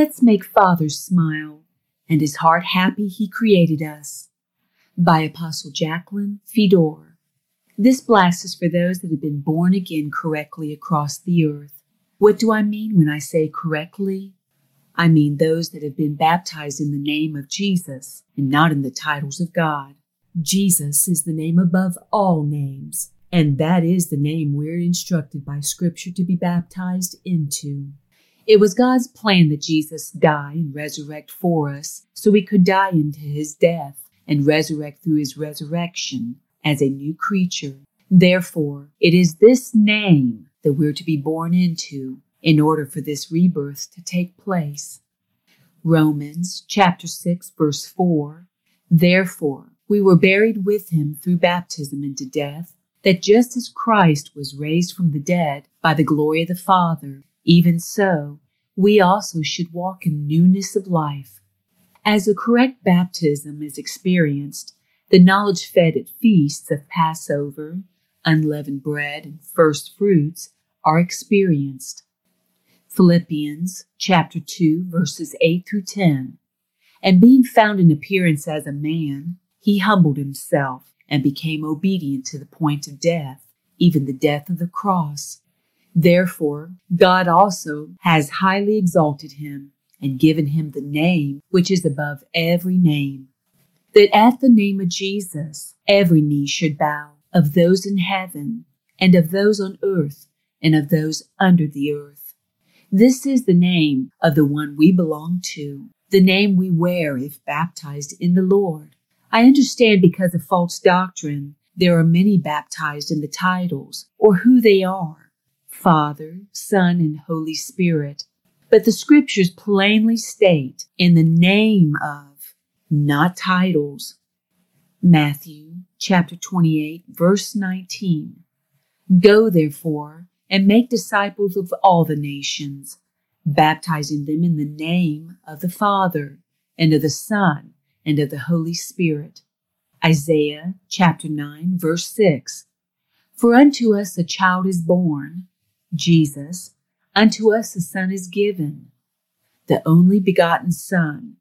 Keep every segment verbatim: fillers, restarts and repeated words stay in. Let's make Father smile and his heart happy he created us. By Apostle Jacqueline Fedor. This blast is for those that have been born again correctly across the earth. What do I mean when I say correctly? I mean those that have been baptized in the name of Jesus and not in the titles of God. Jesus is the name above all names, and that is the name we're instructed by Scripture to be baptized into. It was God's plan that Jesus die and resurrect for us, so we could die into his death and resurrect through his resurrection as a new creature. Therefore, it is this name that we're to be born into in order for this rebirth to take place. Romans chapter six, verse four, Therefore, we were buried with him through baptism into death, that just as Christ was raised from the dead by the glory of the Father, even so, we also should walk in newness of life. As the correct baptism is experienced, the knowledge fed at feasts of Passover, unleavened bread, and first fruits are experienced. Philippians chapter two, verses eight through ten. And being found in appearance as a man, he humbled himself and became obedient to the point of death, even the death of the cross. Therefore, God also has highly exalted him and given him the name which is above every name, that at the name of Jesus every knee should bow, of those in heaven, and of those on earth, and of those under the earth. This is the name of the one we belong to, the name we wear if baptized in the Lord. I understand because of false doctrine there are many baptized in the titles, or who they are, Father, Son, and Holy Spirit. But the Scriptures plainly state, in the name of, not titles. Matthew chapter twenty-eight, verse nineteen. Go therefore and make disciples of all the nations, baptizing them in the name of the Father, and of the Son, and of the Holy Spirit. Isaiah chapter nine, verse six. For unto us a child is born, Jesus, unto us a son is given, the only begotten Son,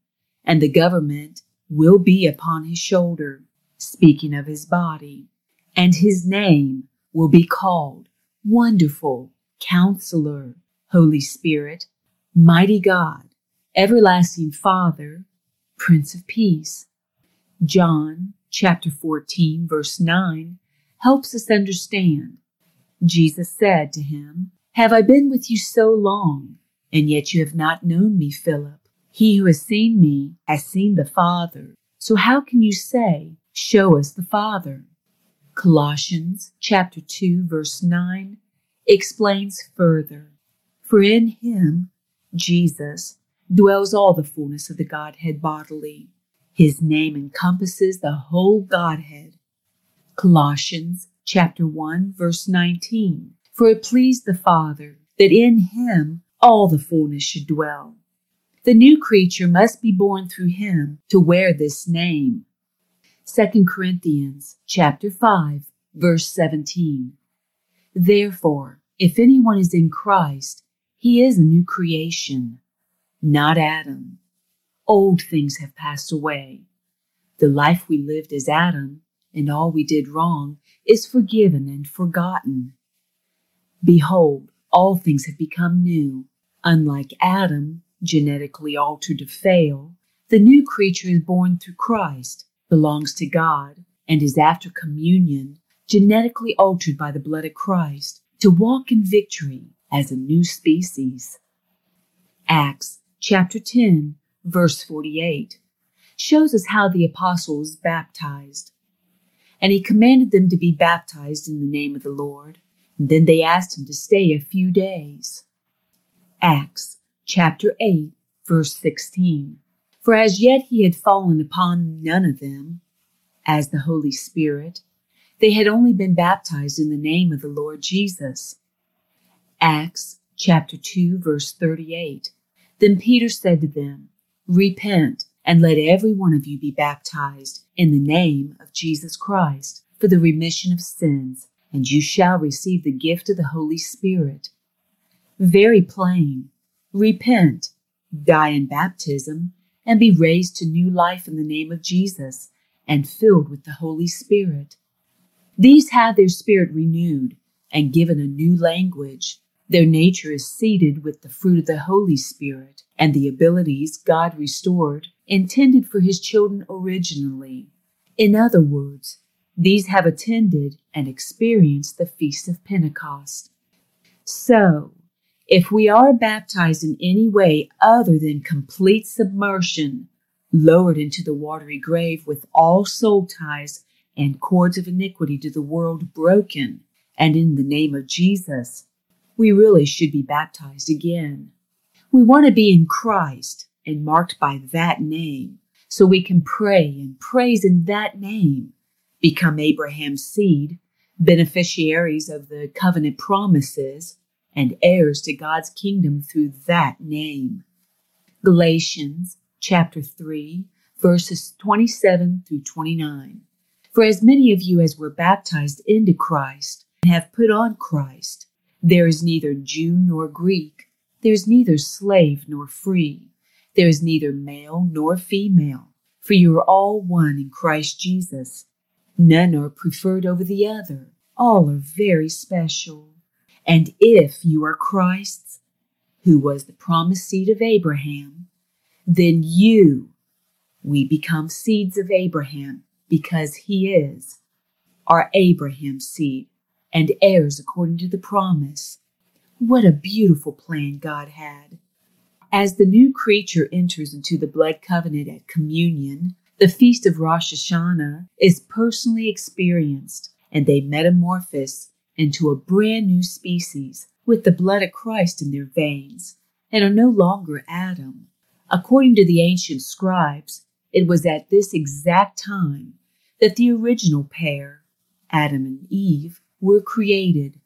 and the government will be upon his shoulder, speaking of his body. And his name will be called Wonderful, Counselor, Holy Spirit, Mighty God, Everlasting Father, Prince of Peace. John chapter fourteen, verse nine, helps us understand. Jesus said to him, Have I been with you so long, and yet you have not known me, Philip? He who has seen me has seen the Father. So how can you say, Show us the Father? Colossians chapter two, verse nine explains further. For in him, Jesus, dwells all the fullness of the Godhead bodily. His name encompasses the whole Godhead. Colossians chapter one, verse nineteen. For it pleased the Father that in him all the fullness should dwell. The new creature must be born through him to wear this name. Second Corinthians chapter five, verse seventeen. Therefore, if anyone is in Christ, he is a new creation, not Adam. Old things have passed away. The life we lived as Adam, and all we did wrong, is forgiven and forgotten. Behold, all things have become new. Unlike Adam, genetically altered to fail, the new creature is born through Christ, belongs to God, and is after communion, genetically altered by the blood of Christ, to walk in victory as a new species. Acts chapter ten, verse forty-eight, shows us how the apostles baptized. And he commanded them to be baptized in the name of the Lord, and then they asked him to stay a few days. Acts chapter eight, verse sixteen. For as yet he had fallen upon none of them, as the Holy Spirit. They had only been baptized in the name of the Lord Jesus. Acts chapter two, verse thirty-eight. Then Peter said to them, Repent, and let every one of you be baptized in the name of Jesus Christ for the remission of sins, and you shall receive the gift of the Holy Spirit. Very plain. Repent, die in baptism, and be raised to new life in the name of Jesus and filled with the Holy Spirit. These have their spirit renewed and given a new language. Their nature is seeded with the fruit of the Holy Spirit and the abilities God restored, intended for His children originally. In other words, these have attended and experienced the Feast of Pentecost. So, if we are baptized in any way other than complete submersion, lowered into the watery grave with all soul ties and cords of iniquity to the world broken, and in the name of Jesus, we really should be baptized again. We want to be in Christ and marked by that name, so we can pray and praise in that name, become Abraham's seed, beneficiaries of the covenant promises, and heirs to God's kingdom through that name. Galatians chapter three, verses twenty-seven through twenty-nine. For as many of you as were baptized into Christ and have put on Christ, there is neither Jew nor Greek, there is neither slave nor free, there is neither male nor female, for you are all one in Christ Jesus. None are preferred over the other, all are very special. And if you are Christ's, who was the promised seed of Abraham, then you, we become seeds of Abraham, because he is, are Abraham's seed, and heirs according to the promise. What a beautiful plan God had. As the new creature enters into the blood covenant at communion, the feast of Rosh Hashanah is personally experienced, and they metamorphose into a brand new species with the blood of Christ in their veins, and are no longer Adam. According to the ancient scribes, it was at this exact time that the original pair, Adam and Eve, were created.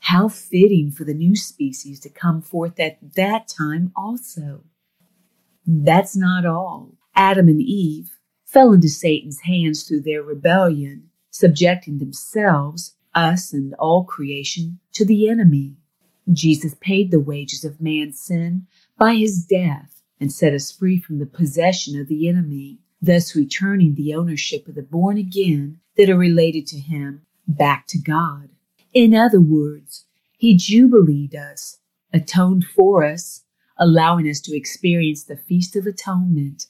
How fitting for the new species to come forth at that time also. That's not all. Adam and Eve fell into Satan's hands through their rebellion, subjecting themselves, us, and all creation to the enemy. Jesus paid the wages of man's sin by his death and set us free from the possession of the enemy, thus returning the ownership of the born again that are related to him back to God. In other words, he jubileed us, atoned for us, allowing us to experience the Feast of Atonement.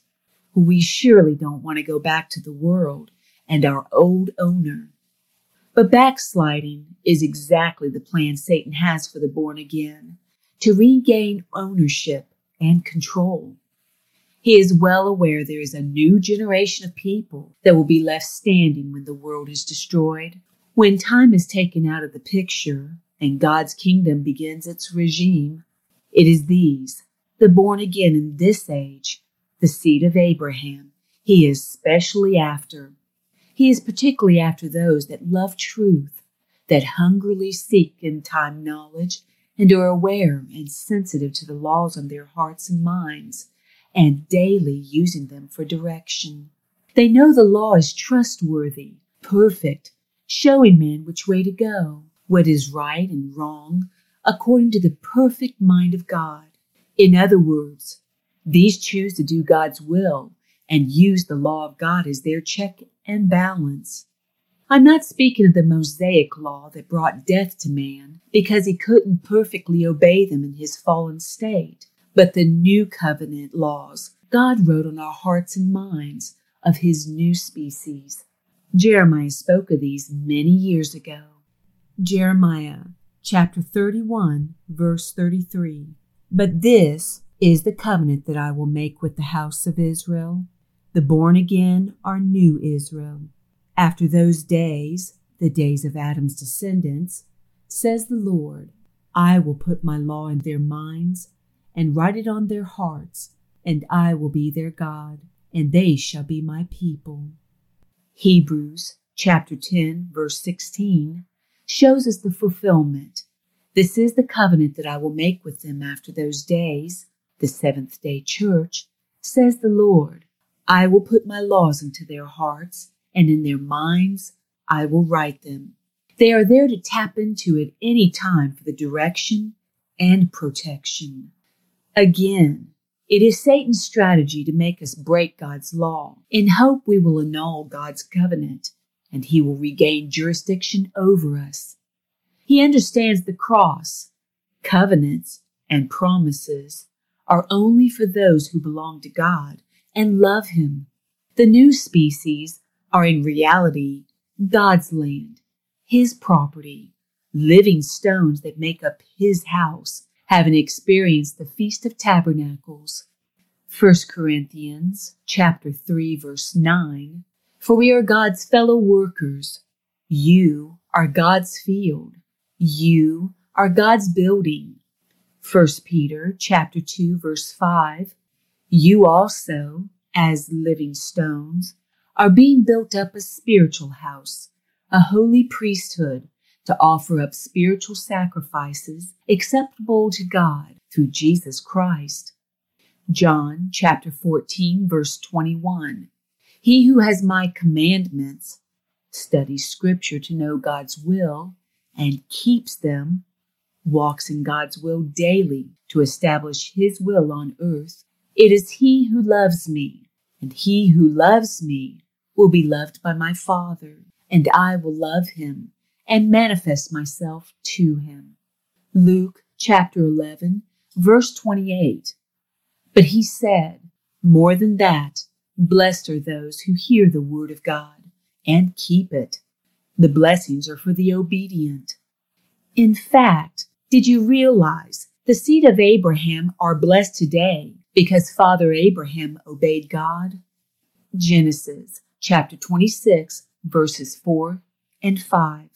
We surely don't want to go back to the world and our old owner. But backsliding is exactly the plan Satan has for the born again, to regain ownership and control. He is well aware there is a new generation of people that will be left standing when the world is destroyed, when time is taken out of the picture and God's kingdom begins its regime. It is these, the born again in this age, the seed of Abraham, he is specially after. He is particularly after those that love truth, that hungrily seek in time knowledge, and are aware and sensitive to the laws on their hearts and minds, and daily using them for direction. They know the law is trustworthy, perfect, showing man which way to go, what is right and wrong, according to the perfect mind of God. In other words, these choose to do God's will and use the law of God as their check and balance. I'm not speaking of the Mosaic law that brought death to man because he couldn't perfectly obey them in his fallen state, but the new covenant laws God wrote on our hearts and minds of his new species. Jeremiah spoke of these many years ago. Jeremiah chapter thirty-one, verse thirty-three. But this is the covenant that I will make with the house of Israel, the born again are new Israel. After those days, the days of Adam's descendants, says the Lord, I will put my law in their minds and write it on their hearts, and I will be their God, and they shall be my people. Hebrews chapter ten, verse sixteen shows us the fulfillment. This is the covenant that I will make with them after those days, the seventh day church, says the Lord. I will put my laws into their hearts, and in their minds I will write them. They are there to tap into at any time for the direction and protection. Again, It is Satan's strategy to make us break God's law in hope we will annul God's covenant and he will regain jurisdiction over us. He understands the cross, covenants, and promises are only for those who belong to God and love him. The new species are in reality God's land, his property. Living stones that make up his house, having experienced the Feast of Tabernacles. First Corinthians chapter three, verse nine, for we are God's fellow workers. You are God's field. You are God's building. First Peter chapter two, verse five, you also, as living stones, are being built up a spiritual house, a holy priesthood, to offer up spiritual sacrifices acceptable to God through Jesus Christ. John chapter fourteen, verse twenty-one. He who has my commandments, studies Scripture to know God's will, and keeps them, walks in God's will daily to establish his will on earth. It is he who loves me, and he who loves me will be loved by my Father, and I will love him and manifest myself to him. Luke chapter eleven, verse twenty-eight. But he said, more than that, blessed are those who hear the word of God and keep it. The blessings are for the obedient. In fact, did you realize the seed of Abraham are blessed today because Father Abraham obeyed God? Genesis chapter twenty-six, verses four and five.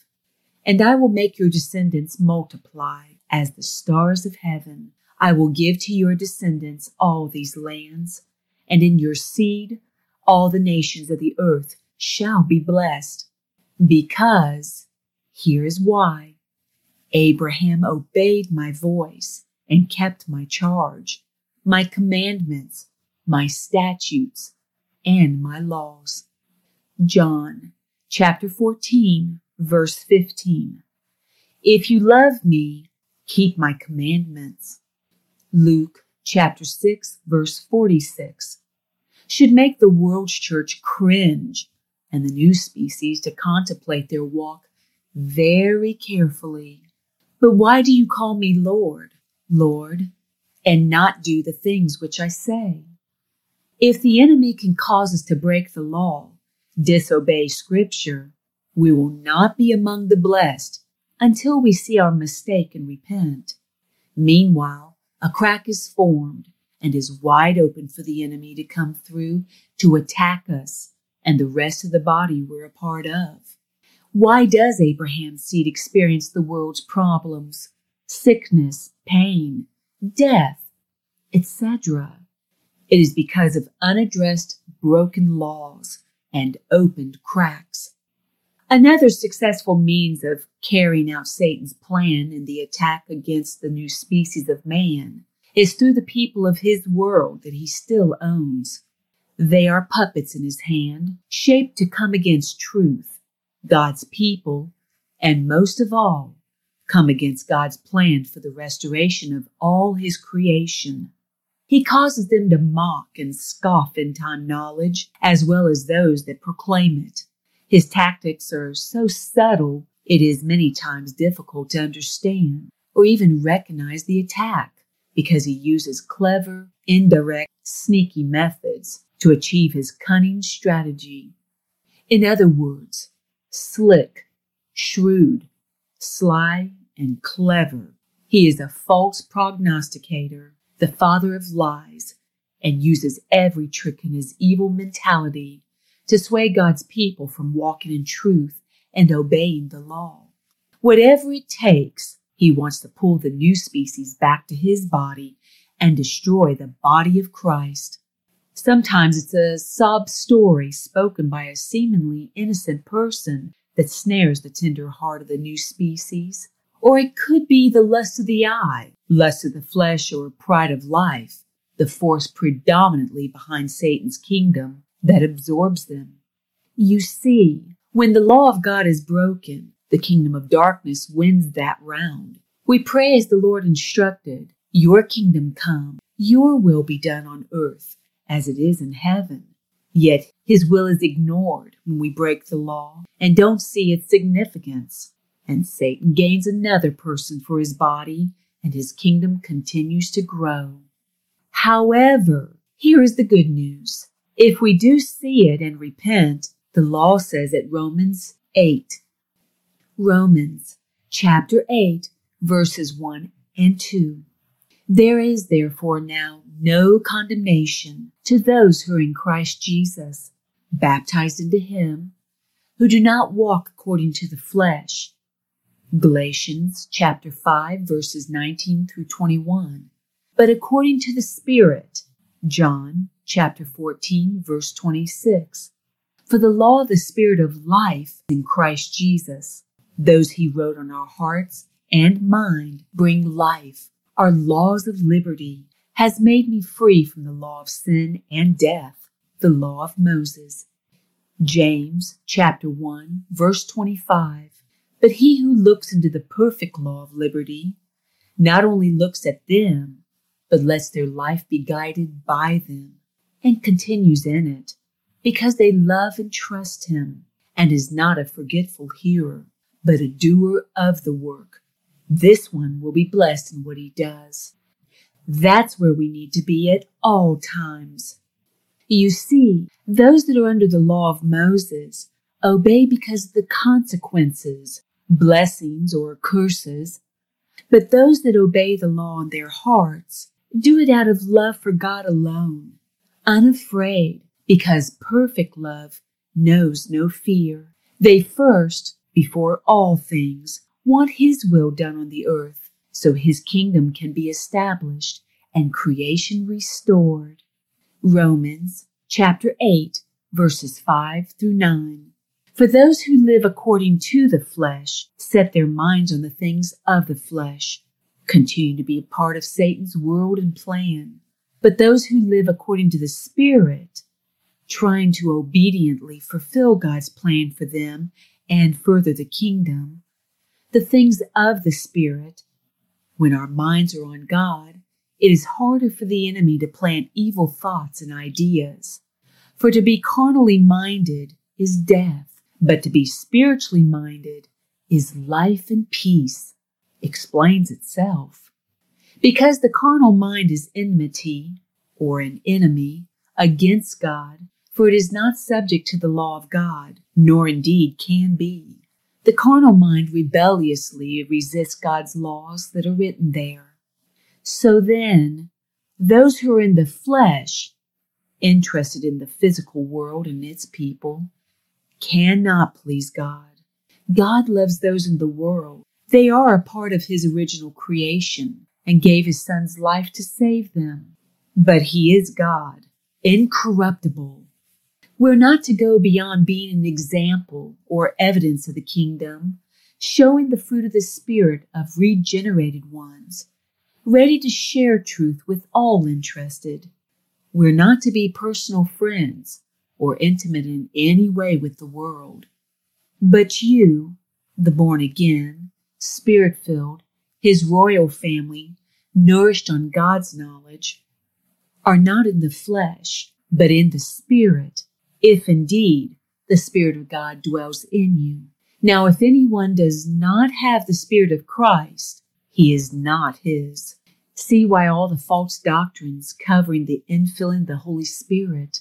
And I will make your descendants multiply as the stars of heaven. I will give to your descendants all these lands, and in your seed all the nations of the earth shall be blessed. Because, here is why, Abraham obeyed my voice and kept my charge, my commandments, my statutes, and my laws. John chapter fourteen, verse fifteen, if you love me, keep my commandments. Luke chapter six, verse forty-six, should make the world's church cringe and the new species to contemplate their walk very carefully. But why do you call me Lord, Lord, and not do the things which I say? If the enemy can cause us to break the law, disobey Scripture, we will not be among the blessed until we see our mistake and repent. Meanwhile, a crack is formed and is wide open for the enemy to come through to attack us and the rest of the body we're a part of. Why does Abraham's seed experience the world's problems, sickness, pain, death, et cetera? It is because of unaddressed broken laws and opened cracks. Another successful means of carrying out Satan's plan in the attack against the new species of man is through the people of his world that he still owns. They are puppets in his hand, shaped to come against truth, God's people, and most of all, come against God's plan for the restoration of all his creation. He causes them to mock and scoff end-time knowledge, as well as those that proclaim it. His tactics are so subtle, it is many times difficult to understand or even recognize the attack because he uses clever, indirect, sneaky methods to achieve his cunning strategy. In other words, slick, shrewd, sly, and clever. He is a false prognosticator, the father of lies, and uses every trick in his evil mentality to sway God's people from walking in truth and obeying the law. Whatever it takes, he wants to pull the new species back to his body and destroy the body of Christ. Sometimes it's a sob story spoken by a seemingly innocent person that snares the tender heart of the new species. Or it could be the lust of the eye, lust of the flesh, or pride of life, the force predominantly behind Satan's kingdom that absorbs them. You see, when the law of God is broken, the kingdom of darkness wins that round. We pray as the Lord instructed, your kingdom come, Your will be done on earth as it is in heaven. Yet his will is ignored when we break the law and don't see its significance. And Satan gains another person for his body, and his kingdom continues to grow. However, here is the good news. If we do see it and repent, the law says at Romans eight. Romans chapter eight, verses one and two. There is therefore now no condemnation to those who are in Christ Jesus, baptized into him, who do not walk according to the flesh. Galatians chapter five, verses nineteen through twenty-one. But according to the Spirit, John chapter fourteen, verse twenty-six. For the law of the Spirit of life in Christ Jesus, those he wrote on our hearts and mind, bring life. Our laws of liberty has made me free from the law of sin and death, the law of Moses. James chapter one, verse twenty-five. But he who looks into the perfect law of liberty not only looks at them, but lets their life be guided by them and continues in it, because they love and trust him, and is not a forgetful hearer, but a doer of the work. This one will be blessed in what he does. That's where we need to be at all times. You see, those that are under the law of Moses obey because of the consequences, blessings or curses. But those that obey the law in their hearts do it out of love for God alone, unafraid, because perfect love knows no fear. They first, before all things, want his will done on the earth, so his kingdom can be established and creation restored. Romans chapter eight, verses five through nine. For those who live according to the flesh set their minds on the things of the flesh, continue to be a part of Satan's world and plan. But those who live according to the Spirit, trying to obediently fulfill God's plan for them and further the kingdom, the things of the Spirit, when our minds are on God, it is harder for the enemy to plant evil thoughts and ideas. For to be carnally minded is death, but to be spiritually minded is life and peace, explains itself. Because the carnal mind is enmity, or an enemy, against God, for it is not subject to the law of God, nor indeed can be. The carnal mind rebelliously resists God's laws that are written there. So then, those who are in the flesh, interested in the physical world and its people, cannot please God. God loves those in the world. They are a part of his original creation and gave his son's life to save them. But he is God, incorruptible. We're not to go beyond being an example or evidence of the kingdom, showing the fruit of the Spirit of regenerated ones, ready to share truth with all interested. We're not to be personal friends or intimate in any way with the world. But you, the born again, Spirit-filled, his royal family, nourished on God's knowledge, are not in the flesh, but in the Spirit, if indeed the Spirit of God dwells in you. Now, if anyone does not have the Spirit of Christ, he is not his. See why all the false doctrines covering the infilling of the Holy Spirit.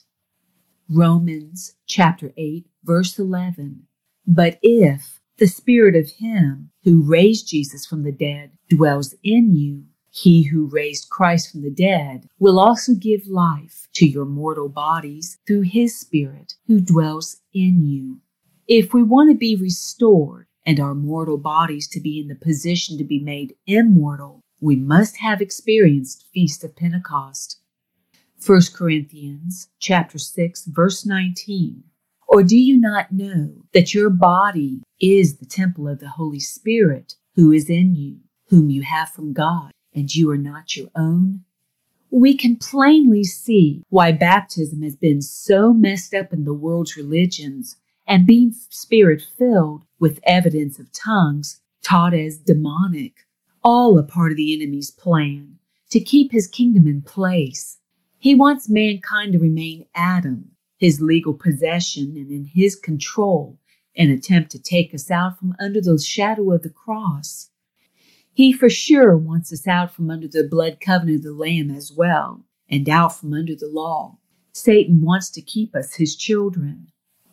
Romans chapter eight, verse eleven. But if the Spirit of him who raised Jesus from the dead dwells in you, he who raised Christ from the dead will also give life to your mortal bodies through his Spirit who dwells in you. If we want to be restored and our mortal bodies to be in the position to be made immortal, we must have experienced Feast of Pentecost. First Corinthians chapter six, verse nineteen. Or do you not know that your body is the temple of the Holy Spirit who is in you, whom you have from God, and you are not your own? We can plainly see why baptism has been so messed up in the world's religions, and being Spirit-filled with evidence of tongues taught as demonic, all a part of the enemy's plan to keep his kingdom in place. He wants mankind to remain Adam, his legal possession and in his control, an attempt to take us out from under the shadow of the cross. He for sure wants us out from under the blood covenant of the Lamb as well, and out from under the law. Satan wants to keep us his children.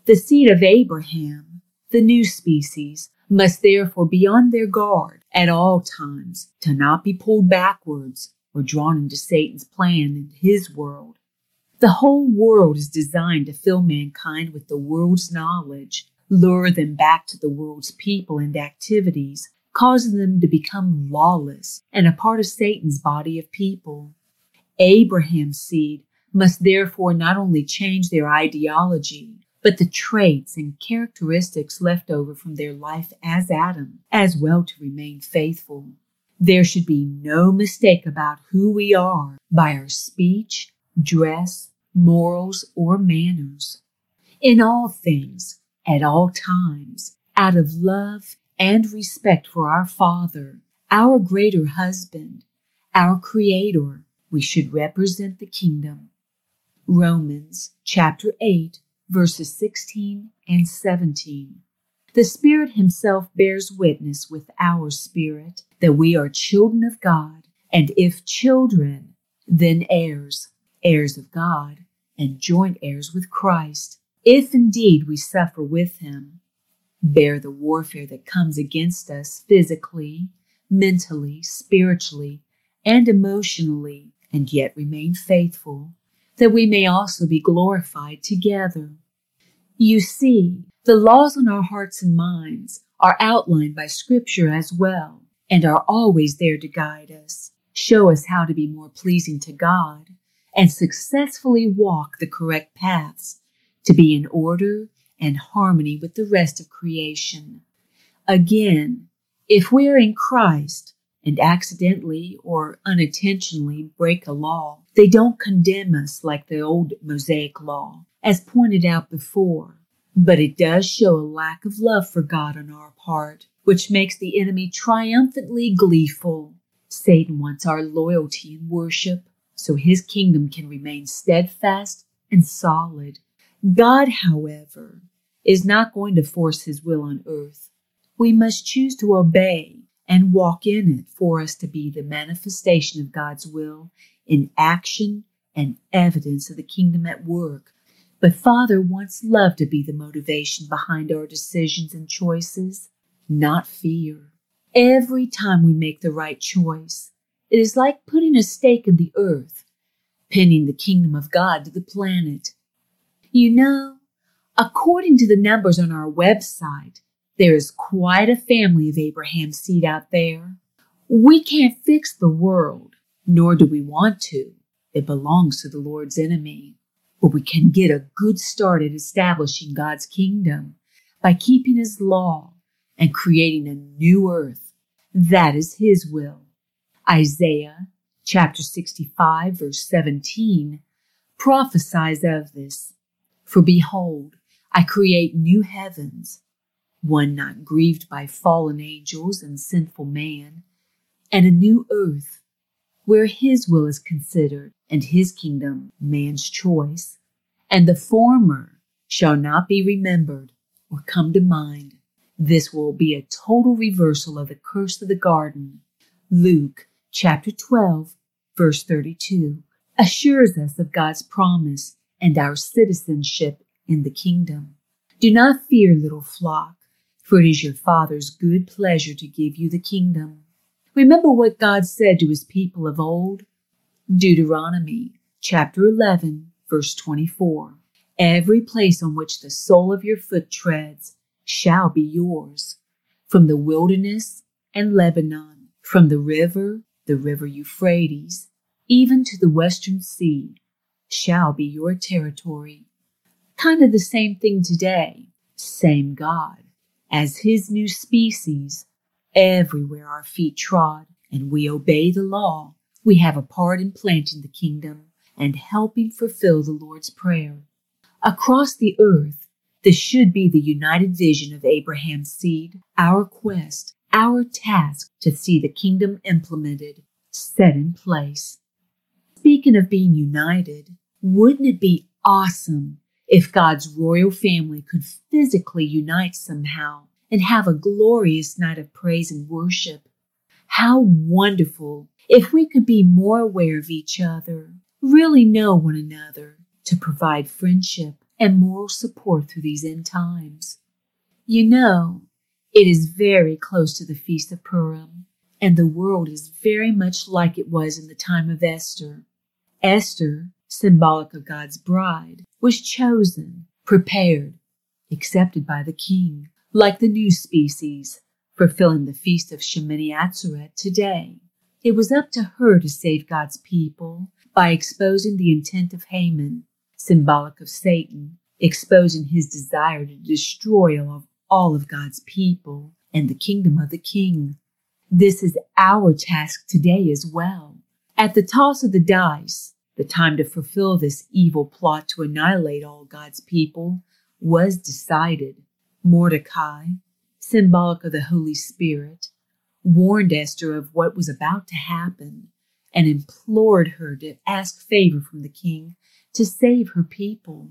The seed of Abraham, the new species, must therefore be on their guard at all times to not be pulled backwards or drawn into Satan's plan and his world. The whole world is designed to fill mankind with the world's knowledge, lure them back to the world's people and activities, causing them to become lawless and a part of Satan's body of people. Abraham's seed must therefore not only change their ideology, but the traits and characteristics left over from their life as Adam, as well to remain faithful. There should be no mistake about who we are by our speech, dress, morals, or manners. In all things, at all times, out of love and respect for our Father, our greater husband, our Creator, we should represent the kingdom. Romans chapter eight, verses sixteen and seventeen. The Spirit himself bears witness with our spirit that we are children of God, and if children, then heirs, heirs of God, and joint heirs with Christ, if indeed we suffer with him, bear the warfare that comes against us physically, mentally, spiritually, and emotionally, and yet remain faithful, that we may also be glorified together. You see, the laws on our hearts and minds are outlined by Scripture as well, and are always there to guide us, show us how to be more pleasing to God, and successfully walk the correct paths to be in order and harmony with the rest of creation. Again, if we are in Christ and accidentally or unintentionally break a law, they don't condemn us like the old Mosaic law, as pointed out before. But it does show a lack of love for God on our part, which makes the enemy triumphantly gleeful. Satan wants our loyalty and worship, so his kingdom can remain steadfast and solid. God, however, is not going to force his will on earth. We must choose to obey and walk in it for us to be the manifestation of God's will in action and evidence of the kingdom at work. But Father wants love to be the motivation behind our decisions and choices, not fear. Every time we make the right choice, it is like putting a stake in the earth, pinning the kingdom of God to the planet. You know, according to the numbers on our website, there is quite a family of Abraham's seed out there. We can't fix the world, nor do we want to. It belongs to the Lord's enemy. But we can get a good start at establishing God's kingdom by keeping his law and creating a new earth. That is his will. Isaiah chapter sixty-five, verse seventeen, prophesies of this. For behold, I create new heavens, one not grieved by fallen angels and sinful man, and a new earth, where his will is considered, and his kingdom man's choice, and the former shall not be remembered or come to mind. This will be a total reversal of the curse of the garden. Luke chapter twelve, verse thirty-two, assures us of God's promise and our citizenship in the kingdom. Do not fear, little flock, for it is your Father's good pleasure to give you the kingdom. Remember what God said to his people of old? Deuteronomy chapter eleven, verse twenty-four. Every place on which the sole of your foot treads shall be yours, from the wilderness and Lebanon, from the river, the river Euphrates, even to the western sea, shall be your territory. Kind of the same thing today. Same God. As his new species, everywhere our feet trod and we obey the law, we have a part in planting the kingdom and helping fulfill the Lord's prayer. Across the earth, this should be the united vision of Abraham's seed, our quest, our task to see the kingdom implemented, set in place. Speaking of being united, wouldn't it be awesome if God's royal family could physically unite somehow and have a glorious night of praise and worship? How wonderful if we could be more aware of each other, really know one another, to provide friendship and moral support through these end times. You know, it is very close to the Feast of Purim, and the world is very much like it was in the time of Esther. Esther, symbolic of God's bride, was chosen, prepared, accepted by the king, like the new species, fulfilling the Feast of Shemini Atzeret today. It was up to her to save God's people by exposing the intent of Haman, symbolic of Satan, exposing his desire to destroy all of God's people and the kingdom of the king. This is our task today as well. At the toss of the dice, the time to fulfill this evil plot to annihilate all God's people was decided. Mordecai, symbolic of the Holy Spirit, warned Esther of what was about to happen and implored her to ask favor from the king to save her people.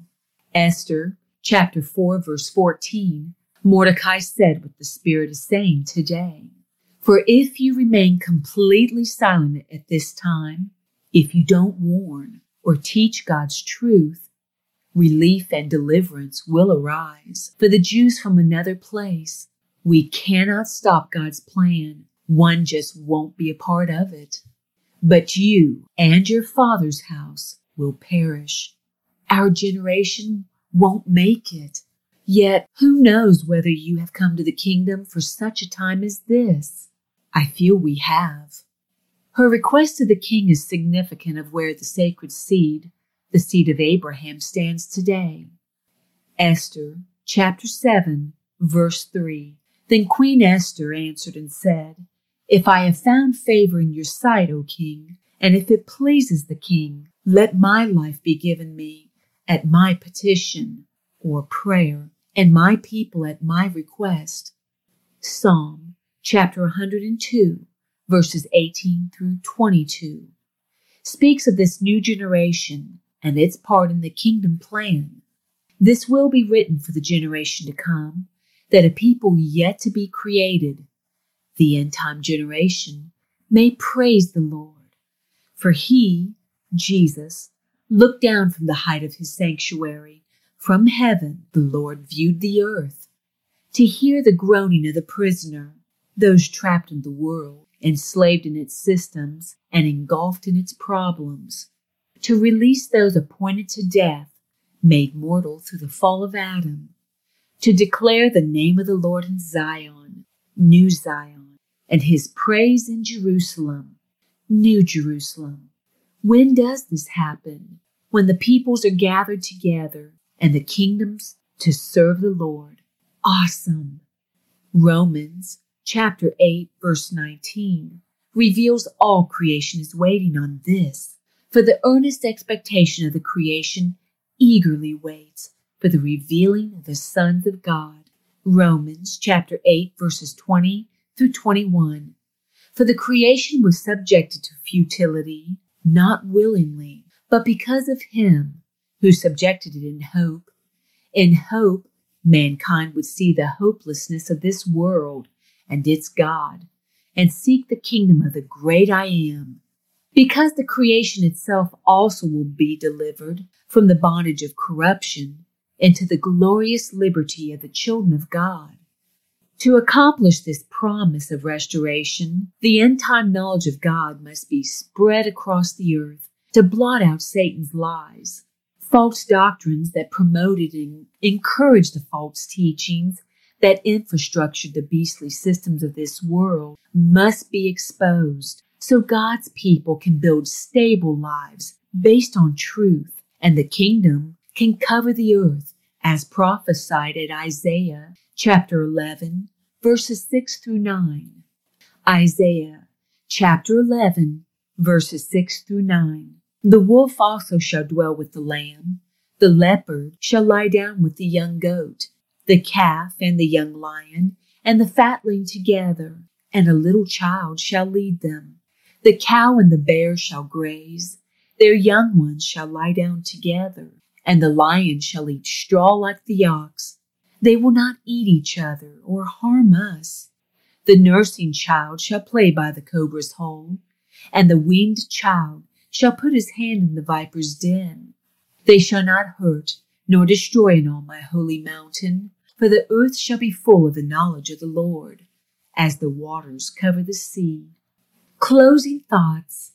Esther, chapter four, verse fourteen, Mordecai said what the Spirit is saying today. For if you remain completely silent at this time, if you don't warn or teach God's truth, relief and deliverance will arise for the Jews from another place. We cannot stop God's plan. One just won't be a part of it. But you and your father's house will perish. Our generation won't make it. Yet, who knows whether you have come to the kingdom for such a time as this? I feel we have. Her request to the king is significant of where the sacred seed, the seed of Abraham, stands today. Esther, chapter seven, verse three. Then Queen Esther answered and said, If I have found favor in your sight, O king, and if it pleases the king, let my life be given me at my petition or prayer, and my people at my request. Psalm chapter one hundred two, verses eighteen through twenty-two, speaks of this new generation and its part in the kingdom plan. This will be written for the generation to come, that a people yet to be created, the end-time generation, may praise the Lord. For he, Jesus, looked down from the height of his sanctuary. From heaven, the Lord viewed the earth, to hear the groaning of the prisoner, those trapped in the world, enslaved in its systems, and engulfed in its problems, to release those appointed to death, made mortal through the fall of Adam, to declare the name of the Lord in Zion, New Zion, and his praise in Jerusalem, New Jerusalem. When does this happen? When the peoples are gathered together, and the kingdoms to serve the Lord. Awesome. Romans chapter eight, verse nineteen reveals all creation is waiting on this, for the earnest expectation of the creation eagerly waits for the revealing of the sons of God. Romans chapter eight, verses twenty through twenty-one. For the creation was subjected to futility, not willingly, but because of him who subjected it in hope. In hope, mankind would see the hopelessness of this world and its God, and seek the kingdom of the great I Am. Because the creation itself also will be delivered from the bondage of corruption into the glorious liberty of the children of God. To accomplish this promise of restoration, the end-time knowledge of God must be spread across the earth to blot out Satan's lies, false doctrines that promoted and encouraged the false teachings that infrastructured the beastly systems of this world must be exposed so God's people can build stable lives based on truth, and the kingdom can cover the earth as prophesied at Isaiah chapter eleven, verses six through nine. Isaiah chapter eleven, verses six through nine. The wolf also shall dwell with the lamb, the leopard shall lie down with the young goat, the calf and the young lion, and the fatling together, and a little child shall lead them. The cow and the bear shall graze, their young ones shall lie down together, and the lion shall eat straw like the ox. They will not eat each other or harm us. The nursing child shall play by the cobra's hole, and the winged child shall put his hand in the viper's den. They shall not hurt nor destroy in all my holy mountain, for the earth shall be full of the knowledge of the Lord, as the waters cover the sea. Closing thoughts.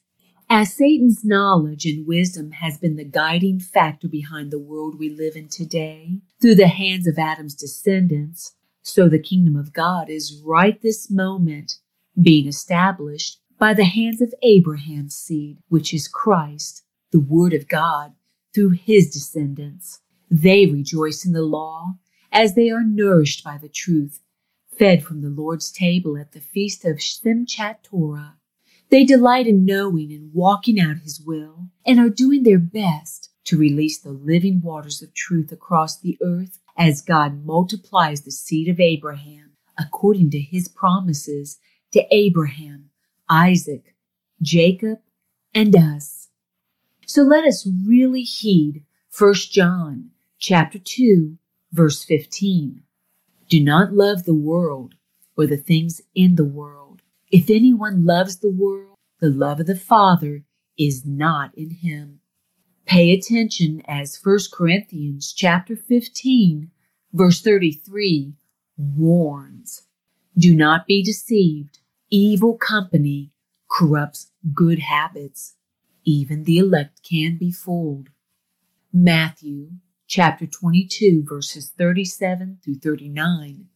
As Satan's knowledge and wisdom has been the guiding factor behind the world we live in today, through the hands of Adam's descendants, so the kingdom of God is right this moment being established by the hands of Abraham's seed, which is Christ, the Word of God, through his descendants. They rejoice in the law as they are nourished by the truth, fed from the Lord's table at the feast of Simchat Torah. They delight in knowing and walking out his will, and are doing their best to release the living waters of truth across the earth as God multiplies the seed of Abraham according to his promises to Abraham, Isaac, Jacob, and us. So let us really heed First John chapter two, verse fifteen. Do not love the world or the things in the world. If anyone loves the world, the love of the Father is not in him. Pay attention as First Corinthians chapter fifteen, verse thirty-three warns. Do not be deceived. Evil company corrupts good habits. Even the elect can be fooled. Matthew chapter twenty-two, verses thirty-seven through thirty-nine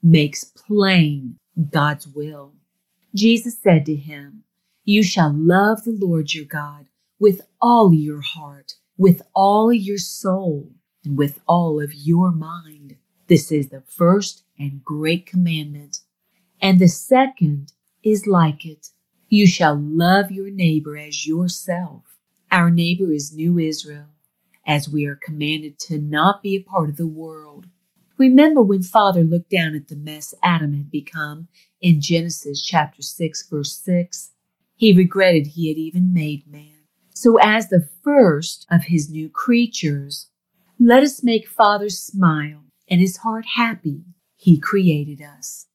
makes plain God's will. Jesus said to him, you shall love the Lord your God with all your heart, with all your soul, and with all of your mind. This is the first and great commandment. And the second is like it. You shall love your neighbor as yourself. Our neighbor is New Israel, as we are commanded to not be a part of the world. Remember when Father looked down at the mess Adam had become in Genesis chapter six, verse six? He regretted he had even made man. So as the first of his new creatures, let us make Father smile and his heart happy. He created us.